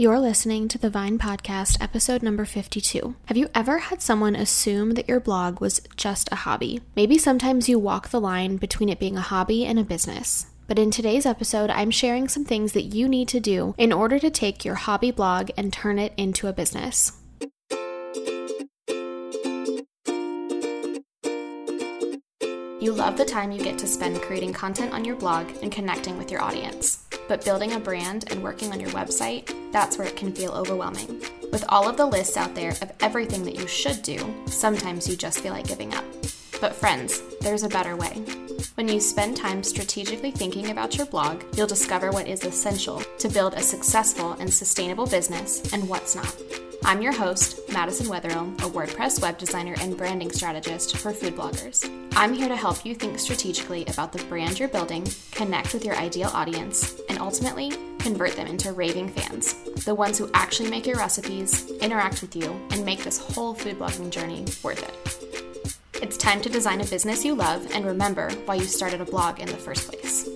You're listening to The Vine Podcast, episode number 52. Have you ever had someone assume that your blog was just a hobby? Maybe sometimes you walk the line between it being a hobby and a business. But in today's episode, I'm sharing some things that you need to do in order to take your hobby blog and turn it into a business. You love the time you get to spend creating content on your blog and connecting with your audience. But building a brand and working on your website, that's where it can feel overwhelming. With all of the lists out there of everything that you should do, sometimes you just feel like giving up. But friends, there's a better way. When you spend time strategically thinking about your blog, you'll discover what is essential to build a successful and sustainable business and what's not. I'm your host, Madison Wetherill, a WordPress web designer and branding strategist for food bloggers. I'm here to help you think strategically about the brand you're building, connect with your ideal audience, and ultimately convert them into raving fans, the ones who actually make your recipes, interact with you, and make this whole food blogging journey worth it. It's time to design a business you love and remember why you started a blog in the first place.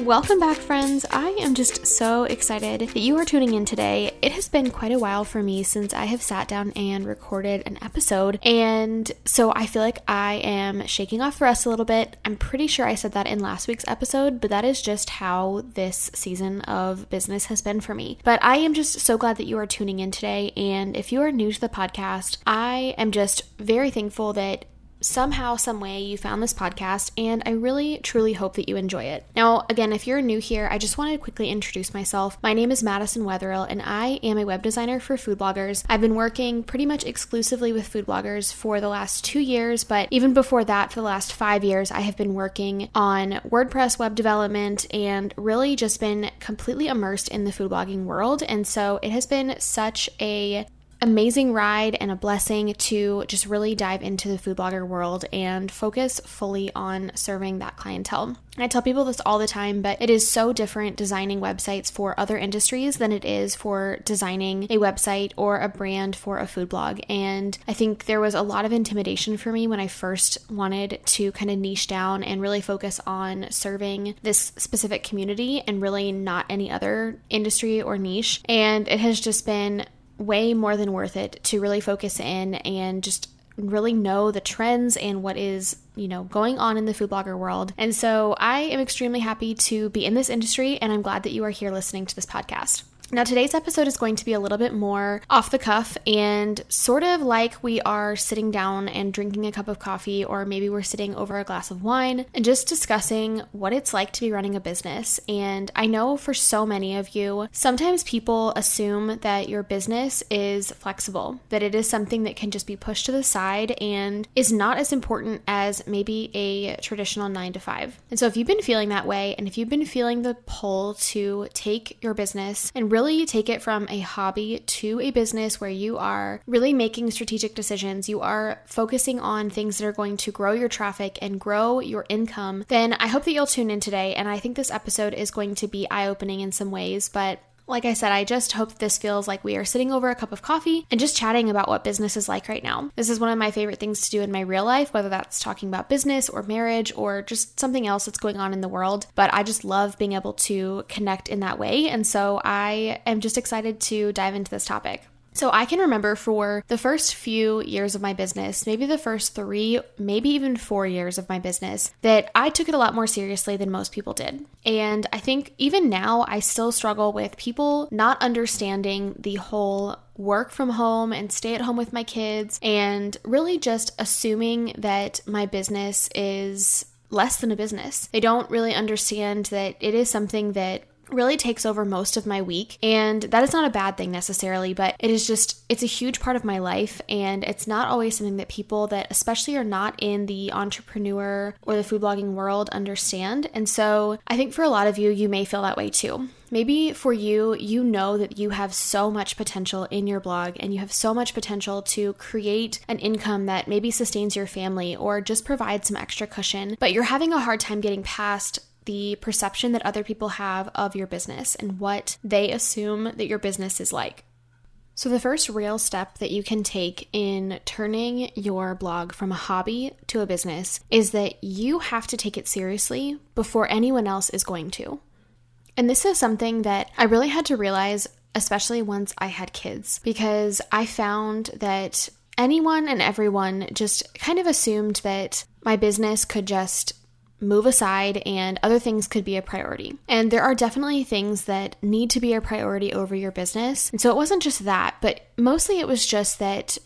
Welcome back, friends. I am just so excited that you are tuning in today. It has been quite a while for me since I have sat down and recorded an episode, and so I feel like I am shaking off the rust a little bit. I'm pretty sure I said that in last week's episode, but that is just how this season of business has been for me. But I am just so glad that you are tuning in today, and if you are new to the podcast, I am just very thankful that somehow, some way, you found this podcast, and I really, truly hope that you enjoy it. Now, again, if you're new here, I just want to quickly introduce myself. My name is Madison Wetherill, and I am a web designer for food bloggers. I've been working pretty much exclusively with food bloggers for the last 2 years, but even before that, for the last 5 years, I have been working on WordPress web development and really just been completely immersed in the food blogging world, and so it has been such a amazing ride and a blessing to just really dive into the food blogger world and focus fully on serving that clientele. I tell people this all the time, but it is so different designing websites for other industries than it is for designing a website or a brand for a food blog. And I think there was a lot of intimidation for me when I first wanted to kind of niche down and really focus on serving this specific community and really not any other industry or niche. And it has just been way more than worth it to really focus in and just really know the trends and what is, going on in the food blogger world. And so I am extremely happy to be in this industry, and I'm glad that you are here listening to this podcast. Now, today's episode is going to be a little bit more off the cuff and sort of like we are sitting down and drinking a cup of coffee, or maybe we're sitting over a glass of wine and just discussing what it's like to be running a business. And I know for so many of you, sometimes people assume that your business is flexible, that it is something that can just be pushed to the side and is not as important as maybe a traditional 9-to-5. And so if you've been feeling that way, and if you've been feeling the pull to take your business and really take it from a hobby to a business where you are really making strategic decisions, you are focusing on things that are going to grow your traffic and grow your income, then I hope that you'll tune in today. And I think this episode is going to be eye-opening in some ways, but like I said, I just hope this feels like we are sitting over a cup of coffee and just chatting about what business is like right now. This is one of my favorite things to do in my real life, whether that's talking about business or marriage or just something else that's going on in the world. But I just love being able to connect in that way. And so I am just excited to dive into this topic. So I can remember for the first few years of my business, maybe the first 3, maybe even 4 years of my business, that I took it a lot more seriously than most people did. And I think even now, I still struggle with people not understanding the whole work from home and stay at home with my kids and really just assuming that my business is less than a business. They don't really understand that it is something that really takes over most of my week. And that is not a bad thing necessarily, but it is just, it's a huge part of my life. And it's not always something that people that especially are not in the entrepreneur or the food blogging world understand. And so I think for a lot of you, you may feel that way too. Maybe for you, you know that you have so much potential in your blog and you have so much potential to create an income that maybe sustains your family or just provides some extra cushion, but you're having a hard time getting past the perception that other people have of your business and what they assume that your business is like. So the first real step that you can take in turning your blog from a hobby to a business is that you have to take it seriously before anyone else is going to. And this is something that I really had to realize, especially once I had kids, because I found that anyone and everyone just kind of assumed that my business could just move aside and other things could be a priority. And there are definitely things that need to be a priority over your business. And so it wasn't just that, but mostly it was just that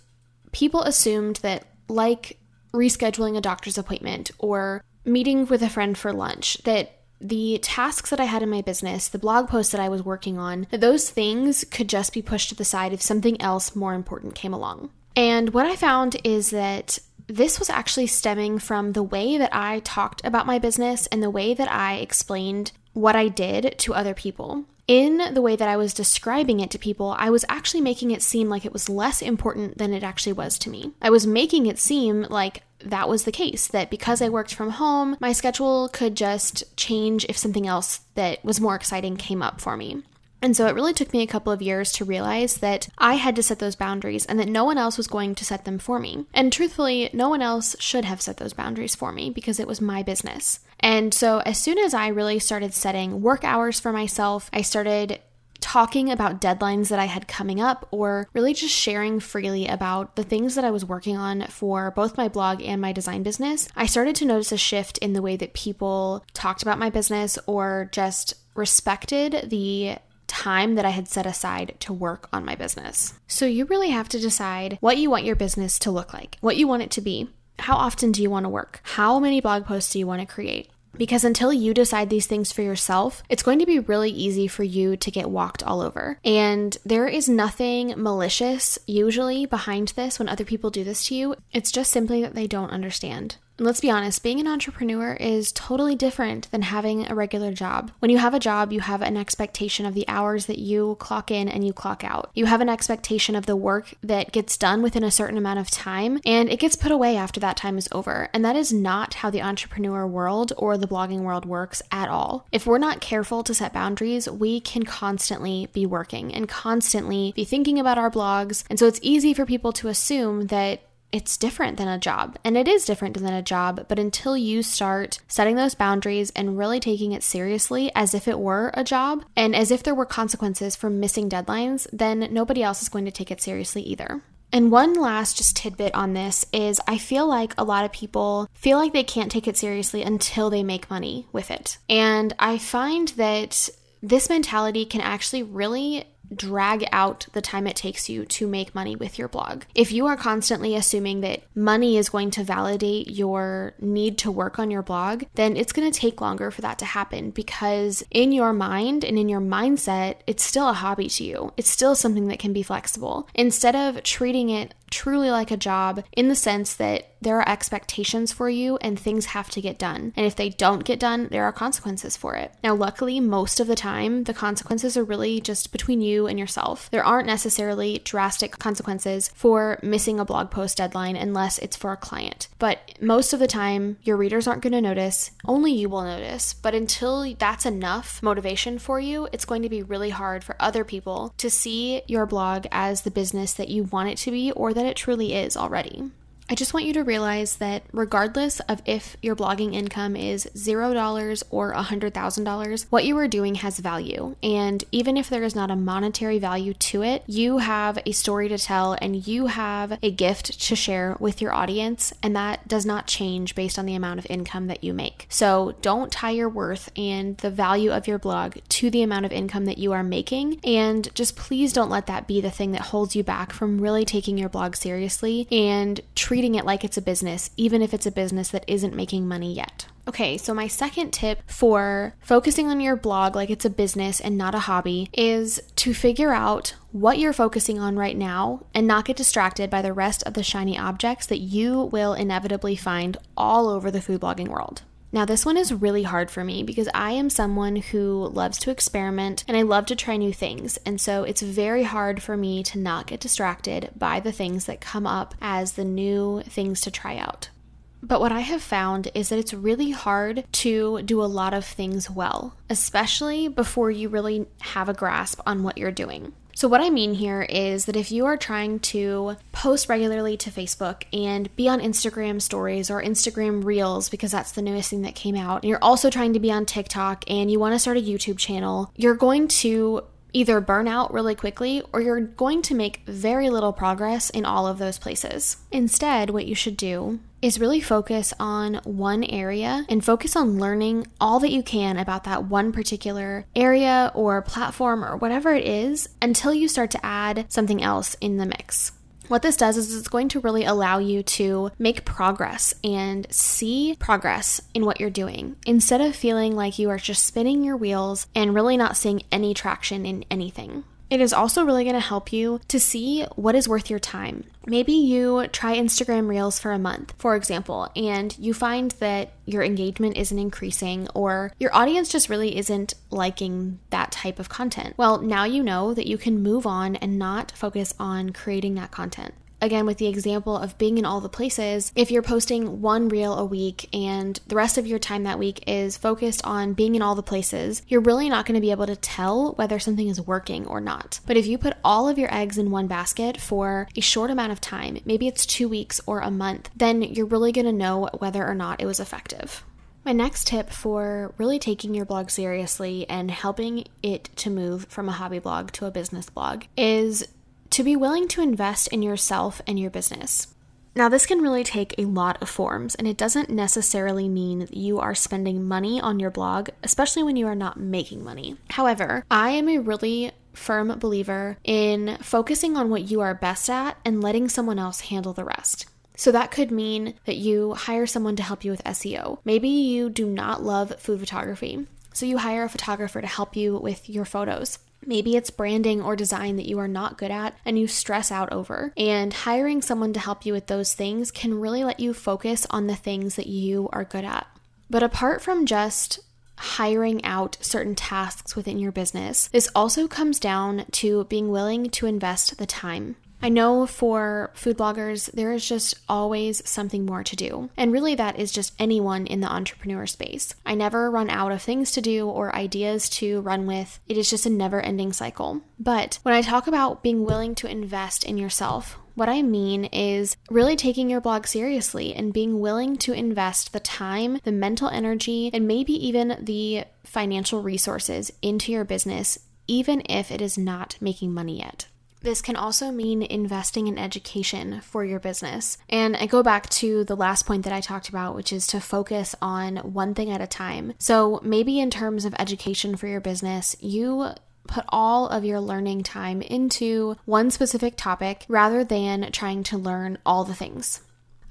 people assumed that, like rescheduling a doctor's appointment or meeting with a friend for lunch, that the tasks that I had in my business, the blog posts that I was working on, that those things could just be pushed to the side if something else more important came along. And what I found is that this was actually stemming from the way that I talked about my business and the way that I explained what I did to other people. In the way that I was describing it to people, I was actually making it seem like it was less important than it actually was to me. I was making it seem like that was the case, that because I worked from home, my schedule could just change if something else that was more exciting came up for me. And so it really took me a couple of years to realize that I had to set those boundaries and that no one else was going to set them for me. And truthfully, no one else should have set those boundaries for me because it was my business. And so as soon as I really started setting work hours for myself, I started talking about deadlines that I had coming up, or really just sharing freely about the things that I was working on for both my blog and my design business, I started to notice a shift in the way that people talked about my business or just respected the time that I had set aside to work on my business. So you really have to decide what you want your business to look like, what you want it to be. How often do you want to work? How many blog posts do you want to create? Because until you decide these things for yourself, it's going to be really easy for you to get walked all over. And there is nothing malicious usually behind this when other people do this to you. It's just simply that they don't understand. And let's be honest, being an entrepreneur is totally different than having a regular job. When you have a job, you have an expectation of the hours that you clock in and you clock out. You have an expectation of the work that gets done within a certain amount of time, and it gets put away after that time is over. And that is not how the entrepreneur world or the blogging world works at all. If we're not careful to set boundaries, we can constantly be working and constantly be thinking about our blogs. And so it's easy for people to assume that it's different than a job, and it is different than a job, but until you start setting those boundaries and really taking it seriously as if it were a job and as if there were consequences for missing deadlines, then nobody else is going to take it seriously either. And one last just tidbit on this is I feel like a lot of people feel like they can't take it seriously until they make money with it. And I find that this mentality can actually really drag out the time it takes you to make money with your blog. If you are constantly assuming that money is going to validate your need to work on your blog, then it's going to take longer for that to happen because in your mind and in your mindset, it's still a hobby to you. It's still something that can be flexible. Instead of treating it truly like a job in the sense that there are expectations for you and things have to get done. And if they don't get done, there are consequences for it. Now, luckily, most of the time, the consequences are really just between you and yourself. There aren't necessarily drastic consequences for missing a blog post deadline unless it's for a client. But most of the time, your readers aren't going to notice. Only you will notice. But until that's enough motivation for you, it's going to be really hard for other people to see your blog as the business that you want it to be or that it truly is already. I just want you to realize that regardless of if your blogging income is $0 or $100,000, what you are doing has value. And even if there is not a monetary value to it, you have a story to tell and you have a gift to share with your audience. And that does not change based on the amount of income that you make. So don't tie your worth and the value of your blog to the amount of income that you are making. And just please don't let that be the thing that holds you back from really taking your blog seriously and treating it like it's a business, even if it's a business that isn't making money yet. Okay, so my second tip for focusing on your blog like it's a business and not a hobby is to figure out what you're focusing on right now and not get distracted by the rest of the shiny objects that you will inevitably find all over the food blogging world. Now, this one is really hard for me because I am someone who loves to experiment and I love to try new things. And so it's very hard for me to not get distracted by the things that come up as the new things to try out. But what I have found is that it's really hard to do a lot of things well, especially before you really have a grasp on what you're doing. So what I mean here is that if you are trying to post regularly to Facebook and be on Instagram stories or Instagram reels, because that's the newest thing that came out, and you're also trying to be on TikTok and you want to start a YouTube channel, you're going to either burn out really quickly or you're going to make very little progress in all of those places. Instead, what you should do is really focus on one area and focus on learning all that you can about that one particular area or platform or whatever it is until you start to add something else in the mix. What this does is it's going to really allow you to make progress and see progress in what you're doing instead of feeling like you are just spinning your wheels and really not seeing any traction in anything. It is also really going to help you to see what is worth your time. Maybe you try Instagram Reels for a month, for example, and you find that your engagement isn't increasing or your audience just really isn't liking that type of content. Well, now you know that you can move on and not focus on creating that content. Again, with the example of being in all the places, if you're posting one reel a week and the rest of your time that week is focused on being in all the places, you're really not going to be able to tell whether something is working or not. But if you put all of your eggs in one basket for a short amount of time, maybe it's 2 weeks or a month, then you're really going to know whether or not it was effective. My next tip for really taking your blog seriously and helping it to move from a hobby blog to a business blog is to be willing to invest in yourself and your business. Now, this can really take a lot of forms, and it doesn't necessarily mean that you are spending money on your blog, especially when you are not making money. However, I am a really firm believer in focusing on what you are best at and letting someone else handle the rest. So that could mean that you hire someone to help you with SEO. Maybe you do not love food photography, so you hire a photographer to help you with your photos. Maybe it's branding or design that you are not good at and you stress out over. And hiring someone to help you with those things can really let you focus on the things that you are good at. But apart from just hiring out certain tasks within your business, this also comes down to being willing to invest the time. I know for food bloggers, there is just always something more to do. And really that is just anyone in the entrepreneur space. I never run out of things to do or ideas to run with. It is just a never-ending cycle. But when I talk about being willing to invest in yourself, what I mean is really taking your blog seriously and being willing to invest the time, the mental energy, and maybe even the financial resources into your business, even if it is not making money yet. This can also mean investing in education for your business. And I go back to the last point that I talked about, which is to focus on one thing at a time. So maybe in terms of education for your business, you put all of your learning time into one specific topic rather than trying to learn all the things.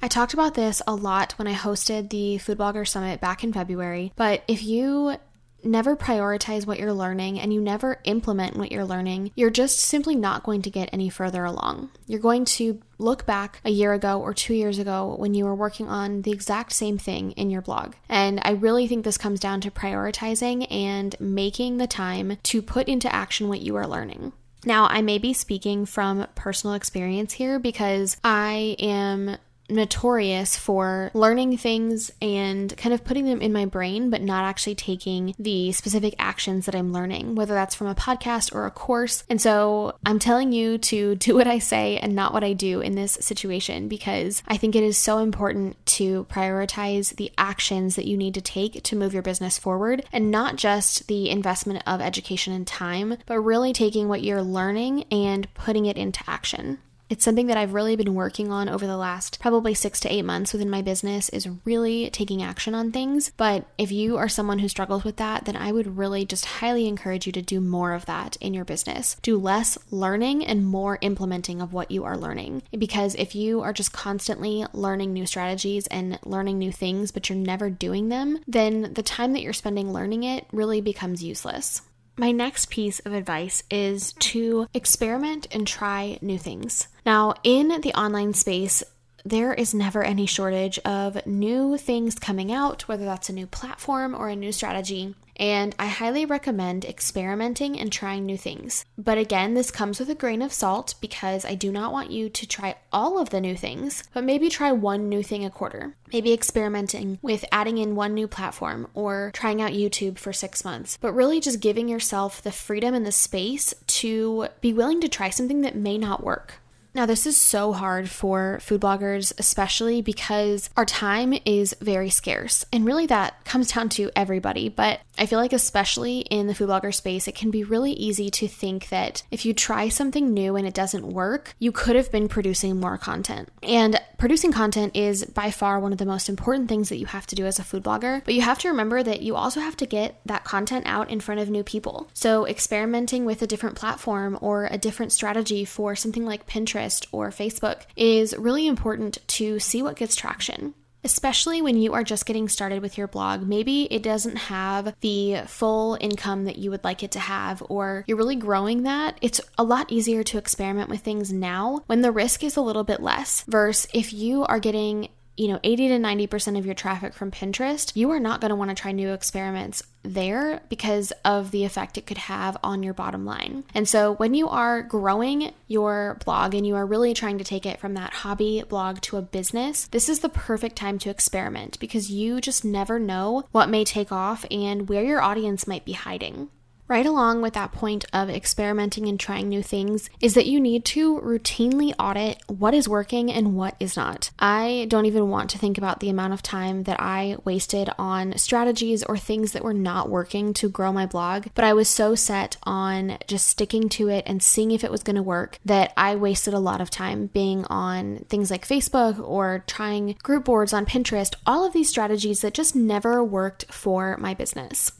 I talked about this a lot when I hosted the Food Blogger Summit back in February, but if you never prioritize what you're learning and you never implement what you're learning, you're just simply not going to get any further along. You're going to look back a year ago or 2 years ago when you were working on the exact same thing in your blog. And I really think this comes down to prioritizing and making the time to put into action what you are learning. Now, I may be speaking from personal experience here because I am notorious for learning things and kind of putting them in my brain, but not actually taking the specific actions that I'm learning, whether that's from a podcast or a course. And so I'm telling you to do what I say and not what I do in this situation, because I think it is so important to prioritize the actions that you need to take to move your business forward, and not just the investment of education and time, but really taking what you're learning and putting it into action. It's something that I've really been working on over the last probably 6 to 8 months within my business, is really taking action on things. But if you are someone who struggles with that, then I would really just highly encourage you to do more of that in your business. Do less learning and more implementing of what you are learning. Because if you are just constantly learning new strategies and learning new things, but you're never doing them, then the time that you're spending learning it really becomes useless. My next piece of advice is to experiment and try new things. Now, in the online space, there is never any shortage of new things coming out, whether that's a new platform or a new strategy. and I highly recommend experimenting and trying new things. But again, this comes with a grain of salt because I do not want you to try all of the new things, but maybe try one new thing a quarter. Maybe experimenting with adding in one new platform or trying out YouTube for 6 months, but really just giving yourself the freedom and the space to be willing to try something that may not work. Now, this is so hard for food bloggers, especially because our time is very scarce. And really that comes down to everybody. But I feel like especially in the food blogger space, it can be really easy to think that if you try something new and it doesn't work, you could have been producing more content. And producing content is by far one of the most important things that you have to do as a food blogger. But you have to remember that you also have to get that content out in front of new people. So experimenting with a different platform or a different strategy for something like Pinterest or Facebook is really important to see what gets traction. Especially when you are just getting started with your blog, maybe it doesn't have the full income that you would like it to have, or you're really growing that. It's a lot easier to experiment with things now when the risk is a little bit less versus if you are getting 80 to 90% of your traffic from Pinterest, you are not going to want to try new experiments there because of the effect it could have on your bottom line. And so when you are growing your blog and you are really trying to take it from that hobby blog to a business, this is the perfect time to experiment because you just never know what may take off and where your audience might be hiding. Right along with that point of experimenting and trying new things is that you need to routinely audit what is working and what is not. I don't even want to think about the amount of time that I wasted on strategies or things that were not working to grow my blog, but I was so set on just sticking to it and seeing if it was going to work that I wasted a lot of time being on things like Facebook or trying group boards on Pinterest, all of these strategies that just never worked for my business.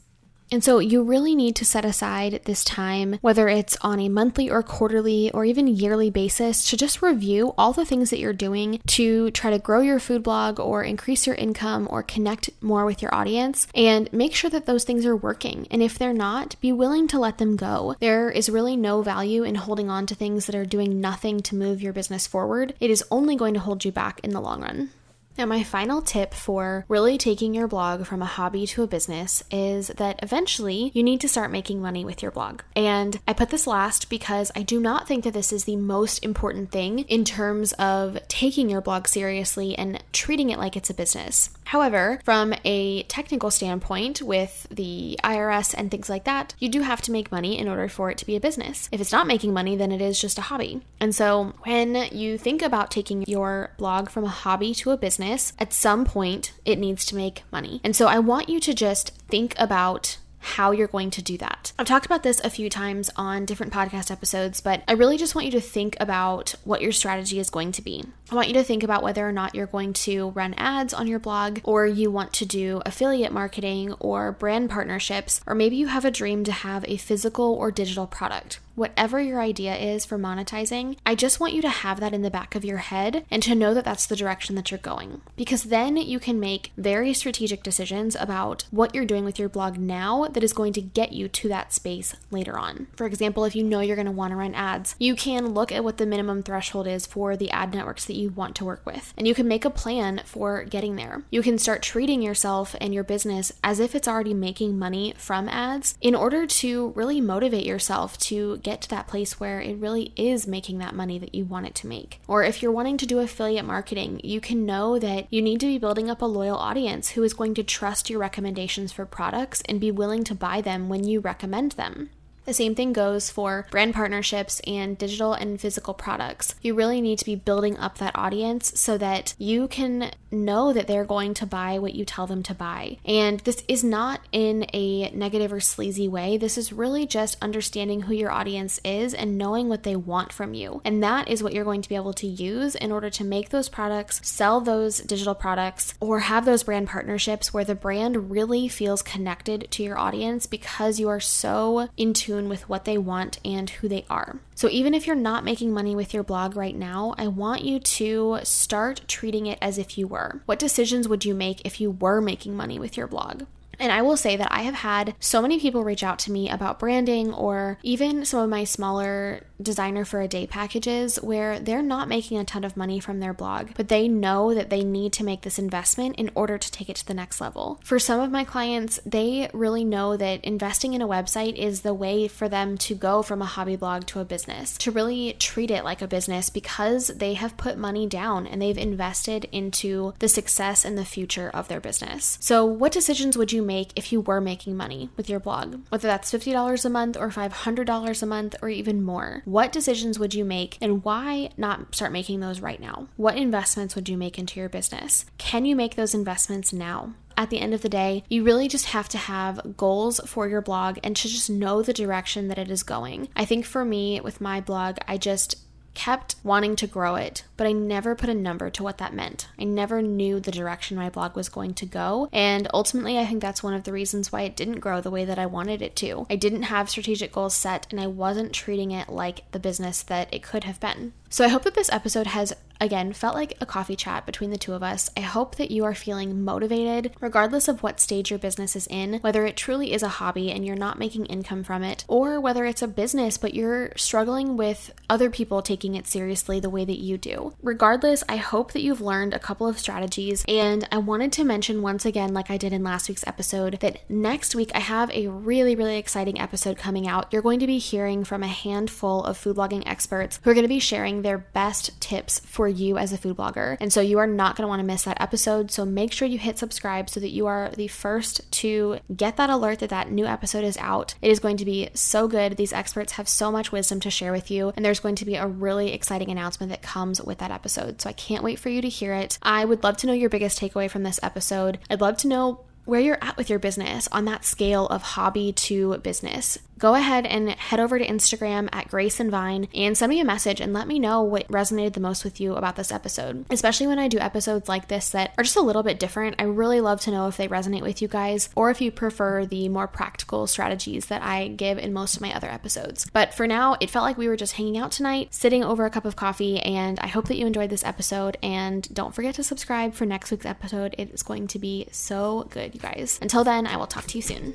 And so you really need to set aside this time, whether it's on a monthly or quarterly or even yearly basis, to just review all the things that you're doing to try to grow your food blog or increase your income or connect more with your audience, and make sure that those things are working. And if they're not, be willing to let them go. There is really no value in holding on to things that are doing nothing to move your business forward. It is only going to hold you back in the long run. Now, my final tip for really taking your blog from a hobby to a business is that eventually you need to start making money with your blog. And I put this last because I do not think that this is the most important thing in terms of taking your blog seriously and treating it like it's a business. However, from a technical standpoint with the IRS and things like that, you do have to make money in order for it to be a business. If it's not making money, then it is just a hobby. And so when you think about taking your blog from a hobby to a business, at some point, it needs to make money. And so I want you to just think about how you're going to do that. I've talked about this a few times on different podcast episodes, but I really just want you to think about what your strategy is going to be. I want you to think about whether or not you're going to run ads on your blog, or you want to do affiliate marketing or brand partnerships, or maybe you have a dream to have a physical or digital product. Whatever your idea is for monetizing, I just want you to have that in the back of your head and to know that that's the direction that you're going, because then you can make very strategic decisions about what you're doing with your blog now that is going to get you to that space later on. For example, if you know you're going to want to run ads, you can look at what the minimum threshold is for the ad networks that you want to work with, and you can make a plan for getting there. You can start treating yourself and your business as if it's already making money from ads in order to really motivate yourself to get to that place where it really is making that money that you want it to make. Or if you're wanting to do affiliate marketing, you can know that you need to be building up a loyal audience who is going to trust your recommendations for products and be willing to buy them when you recommend them. The same thing goes for brand partnerships and digital and physical products. You really need to be building up that audience so that you can know that they're going to buy what you tell them to buy. And this is not in a negative or sleazy way. This is really just understanding who your audience is and knowing what they want from you. And that is what you're going to be able to use in order to make those products, sell those digital products, or have those brand partnerships where the brand really feels connected to your audience because you are so in tune with what they want and who they are. So even if you're not making money with your blog right now, I want you to start treating it as if you were. What decisions would you make if you were making money with your blog? And I will say that I have had so many people reach out to me about branding or even some of my smaller designer for a day packages where they're not making a ton of money from their blog, but they know that they need to make this investment in order to take it to the next level. For some of my clients, they really know that investing in a website is the way for them to go from a hobby blog to a business, to really treat it like a business because they have put money down and they've invested into the success and the future of their business. So what decisions would you make if you were making money with your blog? Whether that's $50 a month or $500 a month or even more. What decisions would you make and why not start making those right now? What investments would you make into your business? Can you make those investments now? At the end of the day, you really just have to have goals for your blog and to just know the direction that it is going. I think for me, with my blog, I just kept wanting to grow it, but I never put a number to what that meant. I never knew the direction my blog was going to go, and ultimately I think that's one of the reasons why it didn't grow the way that I wanted it to. I didn't have strategic goals set, and I wasn't treating it like the business that it could have been. So I hope that this episode has, again, felt like a coffee chat between the two of us. I hope that you are feeling motivated regardless of what stage your business is in, whether it truly is a hobby and you're not making income from it, or whether it's a business but you're struggling with other people taking it seriously the way that you do. Regardless, I hope that you've learned a couple of strategies, and I wanted to mention once again, like I did in last week's episode, that next week I have a really exciting episode coming out. You're going to be hearing from a handful of food blogging experts who are going to be sharing their best tips for you as a food blogger, and so you are not going to want to miss that episode. So make sure you hit subscribe so that you are the first to get that alert that that new episode is out. It is going to be so good. These experts have so much wisdom to share with you, and there's going to be a really exciting announcement that comes with that episode. So I can't wait for you to hear it. I would love to know your biggest takeaway from this episode. I'd love to know where you're at with your business on that scale of hobby to business. Go ahead and head over to Instagram at Grace and Vine and send me a message and let me know what resonated the most with you about this episode. Especially when I do episodes like this that are just a little bit different, I really love to know if they resonate with you guys or if you prefer the more practical strategies that I give in most of my other episodes. But for now, it felt like we were just hanging out tonight, sitting over a cup of coffee, and I hope that you enjoyed this episode. And don't forget to subscribe for next week's episode. It is going to be so good, you guys. Until then, I will talk to you soon.